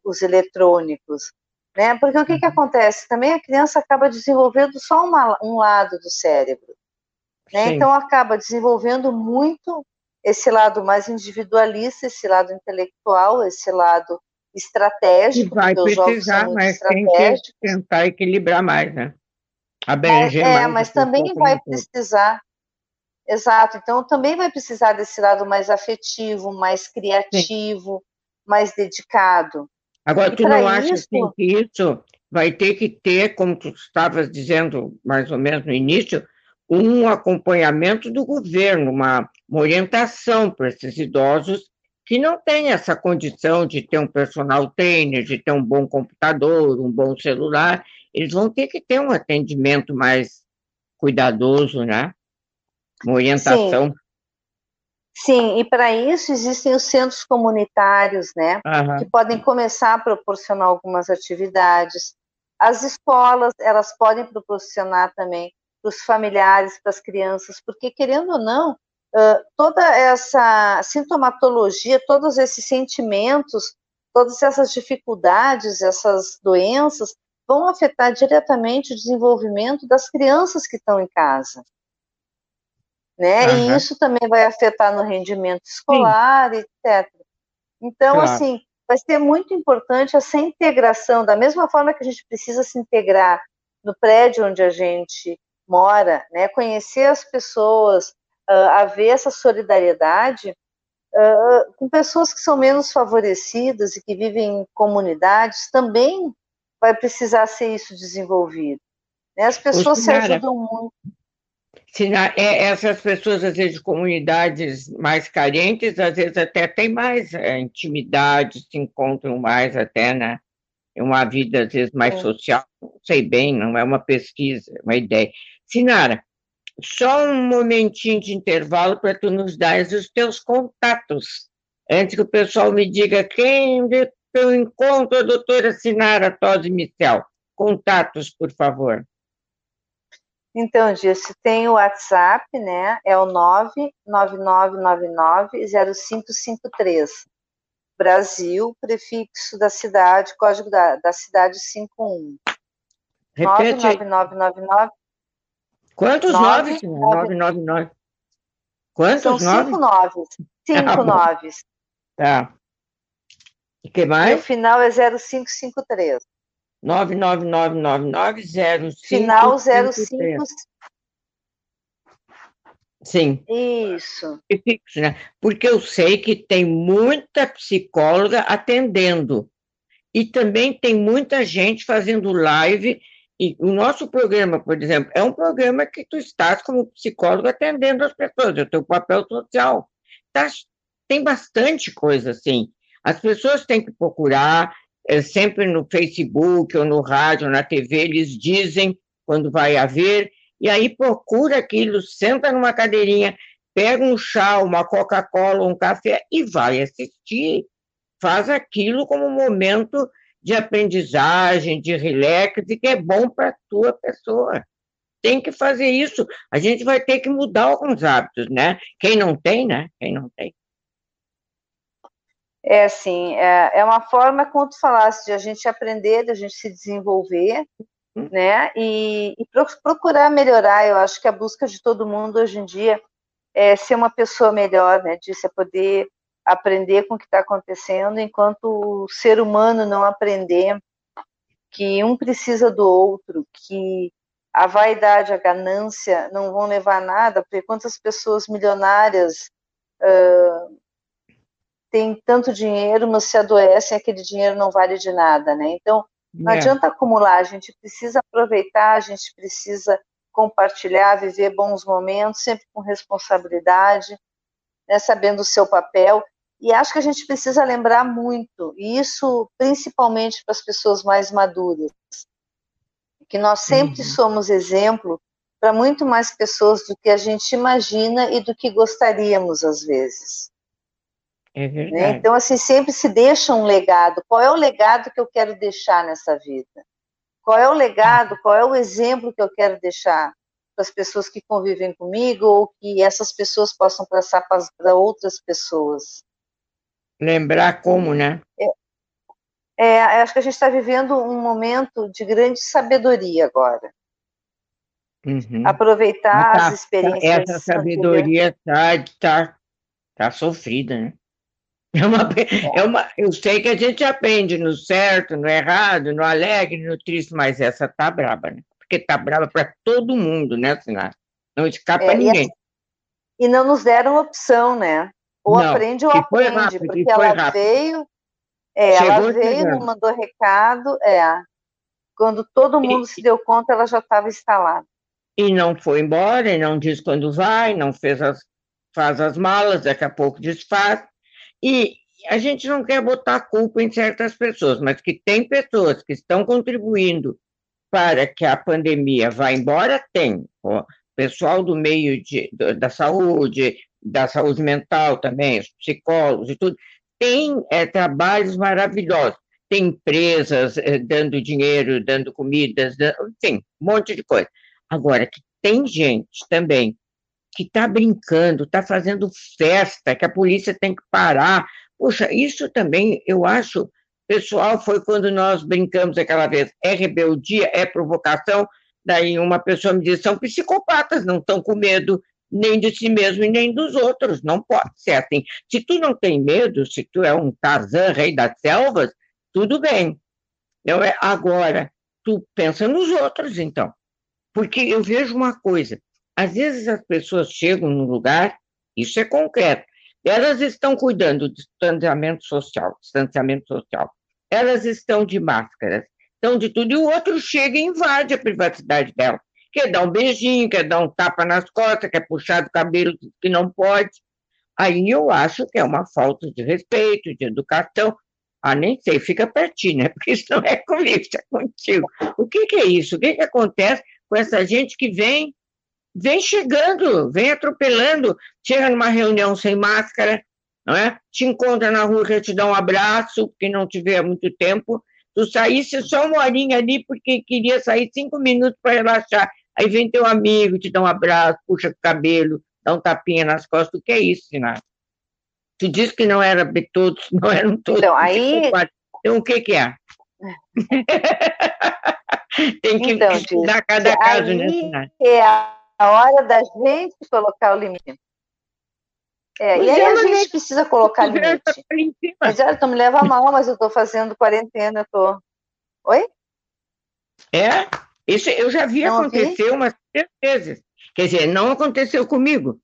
os eletrônicos, né? Porque o que acontece? Também a criança acaba desenvolvendo só um lado do cérebro, né? Então acaba desenvolvendo muito esse lado mais individualista, esse lado intelectual, esse lado estratégico. E vai precisar, mas tem que tentar equilibrar mais, né? Abranger mais. Mas também vai precisar, exato, então também vai precisar desse lado mais afetivo, mais criativo, mais dedicado. Agora, tu não acha assim, que isso vai ter que ter, como tu estavas dizendo mais ou menos no início, um acompanhamento do governo, uma orientação para esses idosos que não têm essa condição de ter um personal trainer, de ter um bom computador, um bom celular. Eles vão ter que ter um atendimento mais cuidadoso, né? Uma orientação. Sim, e para isso existem os centros comunitários, né, que podem começar a proporcionar algumas atividades. As escolas, elas podem proporcionar também para os familiares, para as crianças, porque, querendo ou não, toda essa sintomatologia, todos esses sentimentos, todas essas dificuldades, essas doenças, vão afetar diretamente o desenvolvimento das crianças que estão em casa. Né? E isso também vai afetar no rendimento escolar, etc. Então, assim, vai ser muito importante essa integração, da mesma forma que a gente precisa se integrar no prédio onde a gente mora, né? Conhecer as pessoas, haver essa solidariedade com pessoas que são menos favorecidas e que vivem em comunidades, também vai precisar ser isso desenvolvido. As pessoas se ajudam muito. Sinara, essas pessoas, às vezes, de comunidades mais carentes, às vezes até tem mais intimidade, se encontram mais até, né? Uma vida, às vezes, mais social, não sei bem, não é uma pesquisa, é uma ideia. Sinara, só um momentinho de intervalo para tu nos dar os teus contatos, antes que o pessoal me diga quem eu encontro a doutora Sinara Tosi Michel. Contatos, por favor. Então, Dirce, tem o WhatsApp, né? É o 999990553. Brasil, prefixo da cidade, código da cidade 51. Repete. 99999. Quantos 9, 9, 9, 9, 9? Quantos? São 9? 5 9. 5 9. Tá. E que mais? E o final é 0553. 999990553. Final 05. Sim. Isso. E fixo, né? Porque eu sei que tem muita psicóloga atendendo. E também tem muita gente fazendo live. E o nosso programa, por exemplo, é um programa que tu estás como psicólogo atendendo as pessoas. É o teu papel social. Tem bastante coisa, assim. As pessoas têm que procurar... sempre no Facebook, ou no rádio, ou na TV, eles dizem quando vai haver, e aí procura aquilo, senta numa cadeirinha, pega um chá, uma Coca-Cola, um café, e vai assistir. Faz aquilo como um momento de aprendizagem, de relax, e que é bom para a tua pessoa. Tem que fazer isso. A gente vai ter que mudar alguns hábitos, né? Quem não tem, né? Quem não tem. É assim, é uma forma, como tu falaste, de a gente aprender, de a gente se desenvolver, né, e procurar melhorar. Eu acho que a busca de todo mundo hoje em dia é ser uma pessoa melhor, né, disso, é poder aprender com o que está acontecendo, enquanto o ser humano não aprender que um precisa do outro, que a vaidade, a ganância não vão levar a nada, porque quantas pessoas milionárias... tem tanto dinheiro, mas se adoecem, aquele dinheiro não vale de nada, né? Então, não adianta acumular, a gente precisa aproveitar, a gente precisa compartilhar, viver bons momentos, sempre com responsabilidade, né, sabendo o seu papel. E acho que a gente precisa lembrar muito, e isso principalmente para as pessoas mais maduras, que nós sempre somos exemplo para muito mais pessoas do que a gente imagina e do que gostaríamos, às vezes. É verdade. Então, assim, sempre se deixa um legado. Qual é o legado que eu quero deixar nessa vida? Qual é o legado, qual é o exemplo que eu quero deixar para as pessoas que convivem comigo ou que essas pessoas possam passar para outras pessoas? Lembrar como, né? Acho que a gente está vivendo um momento de grande sabedoria agora. Aproveitar as experiências. Essa sabedoria está sofrida, né? Eu sei que a gente aprende no certo, no errado, no alegre, no triste, mas essa tá braba, né? Porque tá braba para todo mundo, né, Sinara? Não escapa ninguém. E não nos deram opção, né? Aprende ou aprende, rápido, porque ela veio, não mandou recado, quando todo mundo se deu conta, ela já estava instalada. E não foi embora, e não diz quando vai, não faz as malas, daqui a pouco desfaz. E a gente não quer botar culpa em certas pessoas, mas que tem pessoas que estão contribuindo para que a pandemia vá embora, tem. O pessoal do meio da saúde mental também, os psicólogos e tudo, tem trabalhos maravilhosos. Tem empresas dando dinheiro, dando comidas, enfim, um monte de coisa. Agora, que tem gente também que está brincando, está fazendo festa, que a polícia tem que parar. Poxa, isso também, eu acho, pessoal, foi quando nós brincamos aquela vez, é rebeldia, é provocação, daí uma pessoa me diz, são psicopatas, não estão com medo nem de si mesmo e nem dos outros, não pode ser assim. Se tu não tem medo, se tu é um Tarzan, rei das selvas, tudo bem. Agora, tu pensa nos outros, então. Porque eu vejo uma coisa, às vezes as pessoas chegam num lugar, isso é concreto, elas estão cuidando do distanciamento social, elas estão de máscaras, então de tudo, e o outro chega e invade a privacidade dela. Quer dar um beijinho, quer dar um tapa nas costas, quer puxar do cabelo que não pode. Aí eu acho que é uma falta de respeito, de educação. Ah, nem sei, fica pertinho, né? Porque isso não é comigo, isso é contigo. O que é isso? O que acontece com essa gente que vem chegando, vem atropelando, chega numa reunião sem máscara, não é? Te encontra na rua, quer te dar um abraço, porque não te vê há muito tempo. Tu saísse só uma horinha ali porque queria sair 5 minutos para relaxar. Aí vem teu amigo, te dá um abraço, puxa o cabelo, dá um tapinha nas costas. O que é isso, Sinara? Tu disse que não era todos, não eram todos. Então, aí... então o que é? Tem que então, estudar cada caso, né, Sinara? É a hora da gente colocar o limite. É, e aí a gente precisa colocar limite. Mas olha, tu me leva a mal, mas eu estou fazendo quarentena, eu tô... Oi? É, isso eu já vi acontecer umas 3 vezes. Quer dizer, não aconteceu comigo,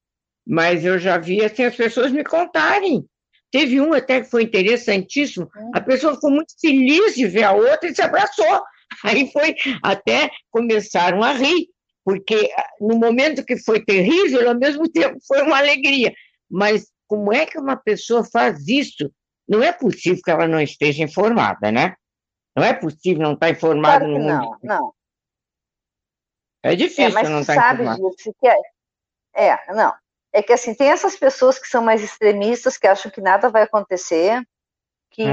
mas eu já vi assim, as pessoas me contarem. Teve um até que foi interessantíssimo, a pessoa ficou muito feliz de ver a outra e se abraçou. Aí foi, até começaram a rir, porque no momento que foi terrível, ao mesmo tempo foi uma alegria. Mas como é que uma pessoa faz isso? Não é possível que ela não esteja informada, né? Não é possível não estar informada, claro, no mundo. Não. É difícil não estar informada. Mas tu sabe disso. Não. É que assim, tem essas pessoas que são mais extremistas, que acham que nada vai acontecer, que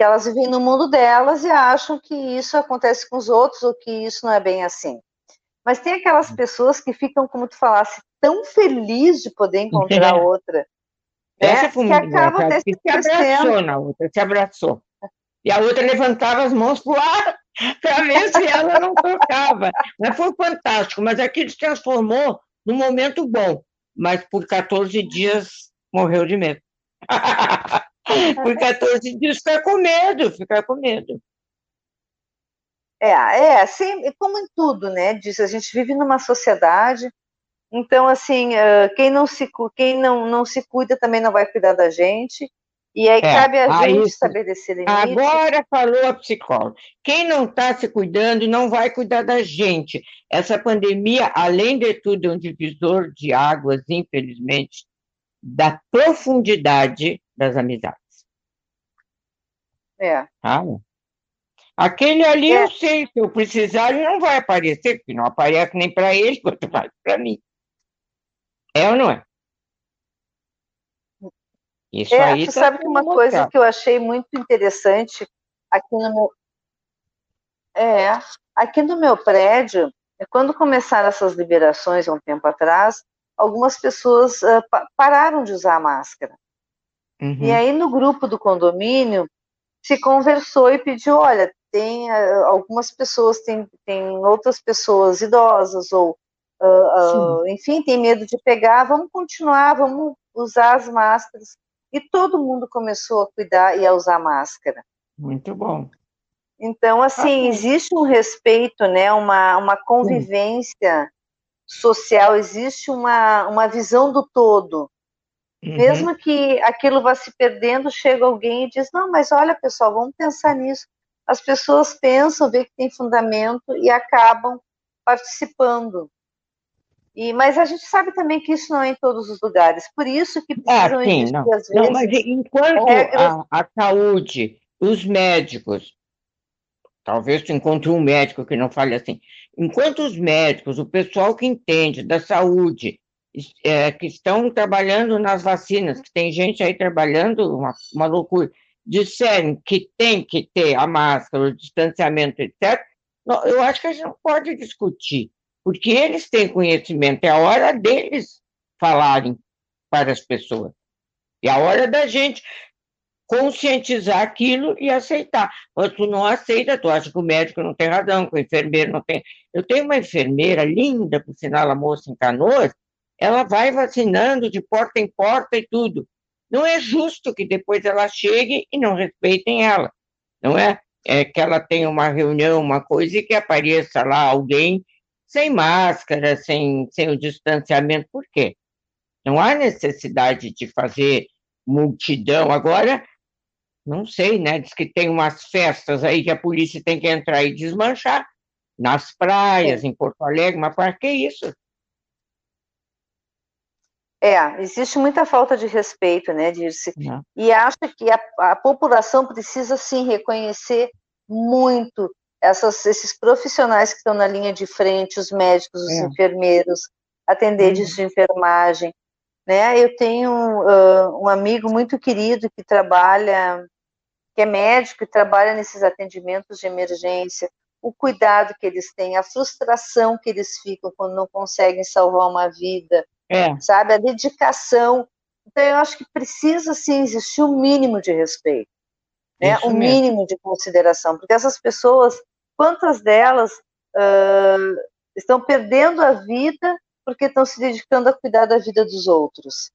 elas vivem no mundo delas e acham que isso acontece com os outros ou que isso não é bem assim. Mas tem aquelas pessoas que ficam, como tu falasse, tão feliz de poder encontrar outra. Essa foi muito engraçada, que se abraçou na outra, se abraçou. E a outra levantava as mãos para o ar para ver se ela não tocava. Mas foi fantástico, mas aquilo se transformou num momento bom. Mas por 14 dias morreu de medo. Por 14 dias fica com medo. Assim, como em tudo, né? Diz, a gente vive numa sociedade, então, assim, quem não se cuida também não vai cuidar da gente, e aí cabe a gente estabelecer limites. Agora falou a psicóloga, quem não está se cuidando não vai cuidar da gente. Essa pandemia, além de tudo, é um divisor de águas, infelizmente, da profundidade das amizades. Aquele ali eu sei, se eu precisar, ele não vai aparecer, porque não aparece nem para ele, quanto mais para mim. É ou não é? Isso aí. Você sabe que uma coisa que eu achei muito interessante aqui no meu prédio, quando começaram essas liberações há um tempo atrás, algumas pessoas pararam de usar a máscara. E aí no grupo do condomínio se conversou e pediu, olha, tem algumas pessoas, tem outras pessoas idosas, ou, enfim, tem medo de pegar, vamos continuar, vamos usar as máscaras. E todo mundo começou a cuidar e a usar máscara. Muito bom. Então, assim, existe um respeito, né, uma convivência social, existe uma visão do todo. Mesmo que aquilo vá se perdendo, chega alguém e diz, não, mas olha, pessoal, vamos pensar nisso. As pessoas pensam, vê que tem fundamento e acabam participando. Mas a gente sabe também que isso não é em todos os lugares. Por isso que precisam existir, às vezes... Não, mas enquanto a saúde, os médicos, talvez tu encontre um médico que não fale assim, enquanto os médicos, o pessoal que entende da saúde... que estão trabalhando nas vacinas, que tem gente aí trabalhando, uma loucura, disserem que tem que ter a máscara, o distanciamento, etc., eu acho que a gente não pode discutir, porque eles têm conhecimento, é a hora deles falarem para as pessoas, é a hora da gente conscientizar aquilo e aceitar. Mas tu não aceita, tu acha que o médico não tem razão, que o enfermeiro não tem... Eu tenho uma enfermeira linda, por sinal, a moça em Canoas, ela vai vacinando de porta em porta e tudo. Não é justo que depois ela chegue e não respeitem ela, não é? É que ela tenha uma reunião, uma coisa, e que apareça lá alguém sem máscara, sem o distanciamento. Por quê? Não há necessidade de fazer multidão. Agora, não sei, né? Diz que tem umas festas aí que a polícia tem que entrar e desmanchar, nas praias, em Porto Alegre, mas para que isso? Existe muita falta de respeito, né, Dirce? Não. E acho que a população precisa, sim, reconhecer muito esses profissionais que estão na linha de frente, os médicos, os enfermeiros, atendentes de enfermagem, né? Eu tenho um amigo muito querido que trabalha, que é médico e trabalha nesses atendimentos de emergência, o cuidado que eles têm, a frustração que eles ficam quando não conseguem salvar uma vida, sabe? A dedicação. Então, eu acho que precisa, sim, existir um mínimo de respeito, né? Um mínimo de consideração, porque essas pessoas, quantas delas estão perdendo a vida porque estão se dedicando a cuidar da vida dos outros,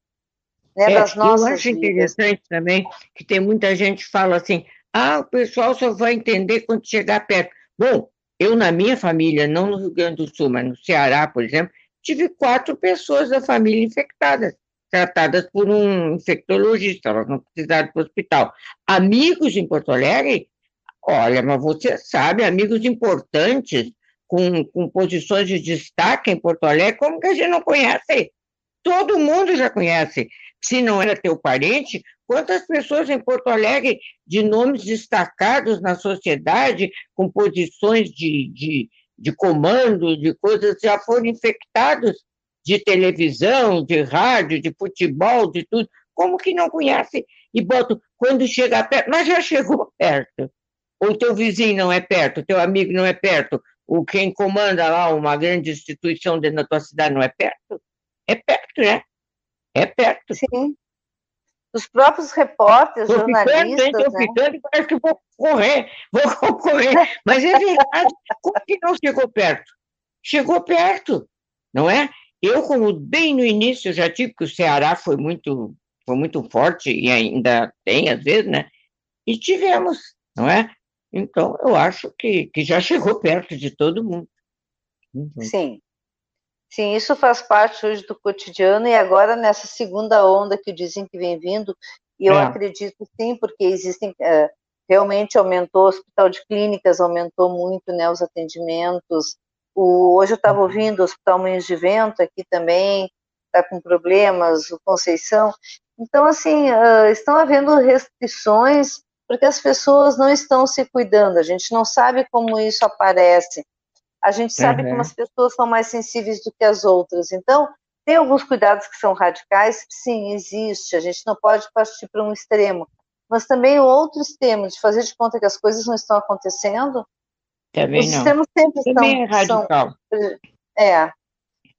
né? Das nossas vidas. Eu acho interessante também que tem muita gente que fala assim, o pessoal só vai entender quando chegar perto. Bom, eu na minha família, não no Rio Grande do Sul, mas no Ceará, por exemplo, tive 4 pessoas da família infectadas, tratadas por um infectologista, elas não precisaram ir para o hospital. Amigos em Porto Alegre, olha, mas você sabe, amigos importantes, com posições de destaque em Porto Alegre, como que a gente não conhece? Todo mundo já conhece. Se não era teu parente, quantas pessoas em Porto Alegre de nomes destacados na sociedade, com posições de comando, de coisas, já foram infectados de televisão, de rádio, de futebol, de tudo. Como que não conhece? E botam, quando chega perto, mas já chegou perto. Ou teu vizinho não é perto, teu amigo não é perto, ou quem comanda lá uma grande instituição dentro da tua cidade não é perto? É perto, né? É perto. Sim. Os próprios repórteres, jornalistas... Estou ficando, né? Parece que vou correr. Mas é verdade, como que não chegou perto? Chegou perto, não é? Eu, como bem no início, já tive, que o Ceará foi muito forte, e ainda tem, às vezes, né? E tivemos, não é? Então, eu acho que já chegou perto de todo mundo. Uhum. Sim. Sim, isso faz parte hoje do cotidiano, e agora nessa segunda onda que dizem que vem vindo, e eu acredito, sim, porque existem, realmente aumentou, o hospital de clínicas aumentou muito, né, os atendimentos. Hoje eu estava ouvindo o Hospital Mães de Vento aqui também, está com problemas, o Conceição. Então, assim, estão havendo restrições porque as pessoas não estão se cuidando, a gente não sabe como isso aparece. A gente sabe que umas pessoas são mais sensíveis do que as outras. Então, tem alguns cuidados que são radicais? Sim, existe. A gente não pode partir para um extremo. Mas também o outro extremo, de fazer de conta que as coisas não estão acontecendo, também os extremos sempre são radical.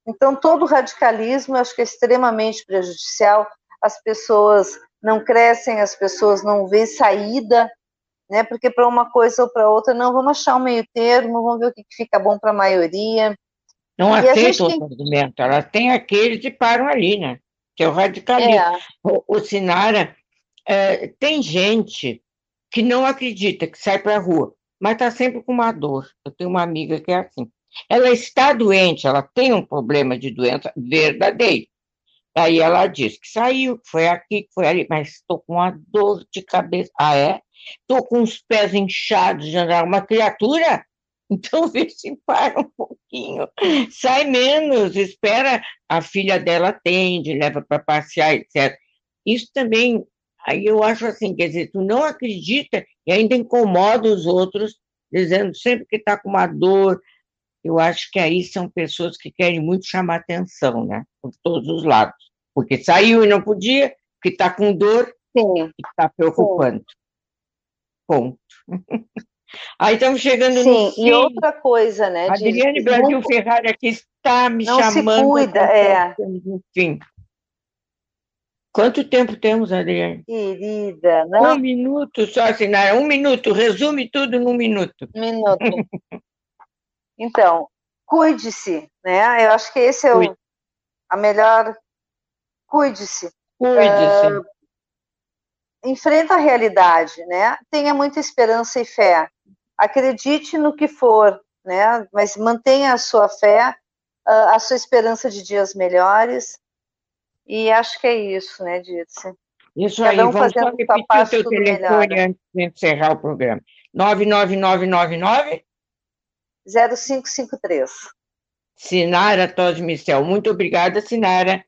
Então, todo radicalismo, eu acho que é extremamente prejudicial. As pessoas não crescem, as pessoas não veem saída, né? Porque para uma coisa ou para outra, não, vamos achar um meio termo, vamos ver o que fica bom para a maioria. Não aceita o argumento, elas têm aqueles que param ali, né? Que é o radicalismo. O Sinara, tem gente que não acredita, que sai para a rua, mas está sempre com uma dor. Eu tenho uma amiga que é assim. Ela está doente, ela tem um problema de doença verdadeiro. Aí ela diz que saiu, que foi aqui, que foi ali, mas estou com uma dor de cabeça. Ah, é? Estou com os pés inchados de andar, uma criatura, então vê se para um pouquinho, sai menos, espera, a filha dela atende, leva para passear, etc. Isso também, aí eu acho assim, quer dizer, tu não acredita e ainda incomoda os outros, dizendo sempre que está com uma dor. Eu acho que aí são pessoas que querem muito chamar atenção, né? Por todos os lados, porque saiu e não podia, que está com dor, que está preocupando. Ponto. Aí estamos chegando no fim. E outra coisa, né? Adriane Brasil Ferrari aqui está me chamando. Não se cuida, Enfim. Quanto tempo temos, Adriane? Querida, não. 1 minuto só, Sinara. 1 minuto. Resume tudo num minuto. 1 minuto. Então, cuide-se, né? Eu acho que esse é a melhor... Cuide-se. Cuide-se. Enfrenta a realidade, né? Tenha muita esperança e fé. Acredite no que for, né? Mas mantenha a sua fé, a sua esperança de dias melhores. E acho que é isso, né, Dirce? Isso aí, vamos só repetir o seu telefone antes de encerrar o programa. 99999 0553. Sinara Tosi Michel. Muito obrigada, Sinara.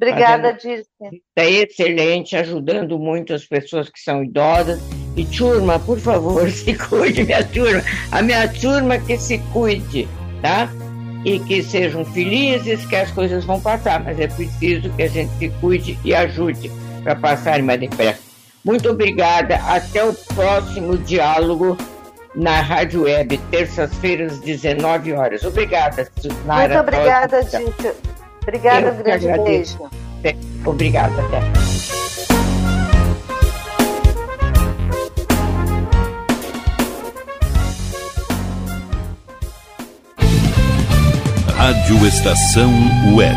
Obrigada, Dirce. Está excelente, ajudando muito as pessoas que são idosas. E turma, por favor, se cuide, minha turma. A minha turma que se cuide, tá? E que sejam felizes, que as coisas vão passar, mas é preciso que a gente se cuide e ajude para passar mais depressa. Muito obrigada, até o próximo diálogo na Rádio Web, terças-feiras, 19 horas. Obrigada, Sinara. Muito obrigada, Dito. Obrigada, um grande beijo. Obrigada, até. Rádio Estação Web.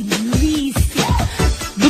Do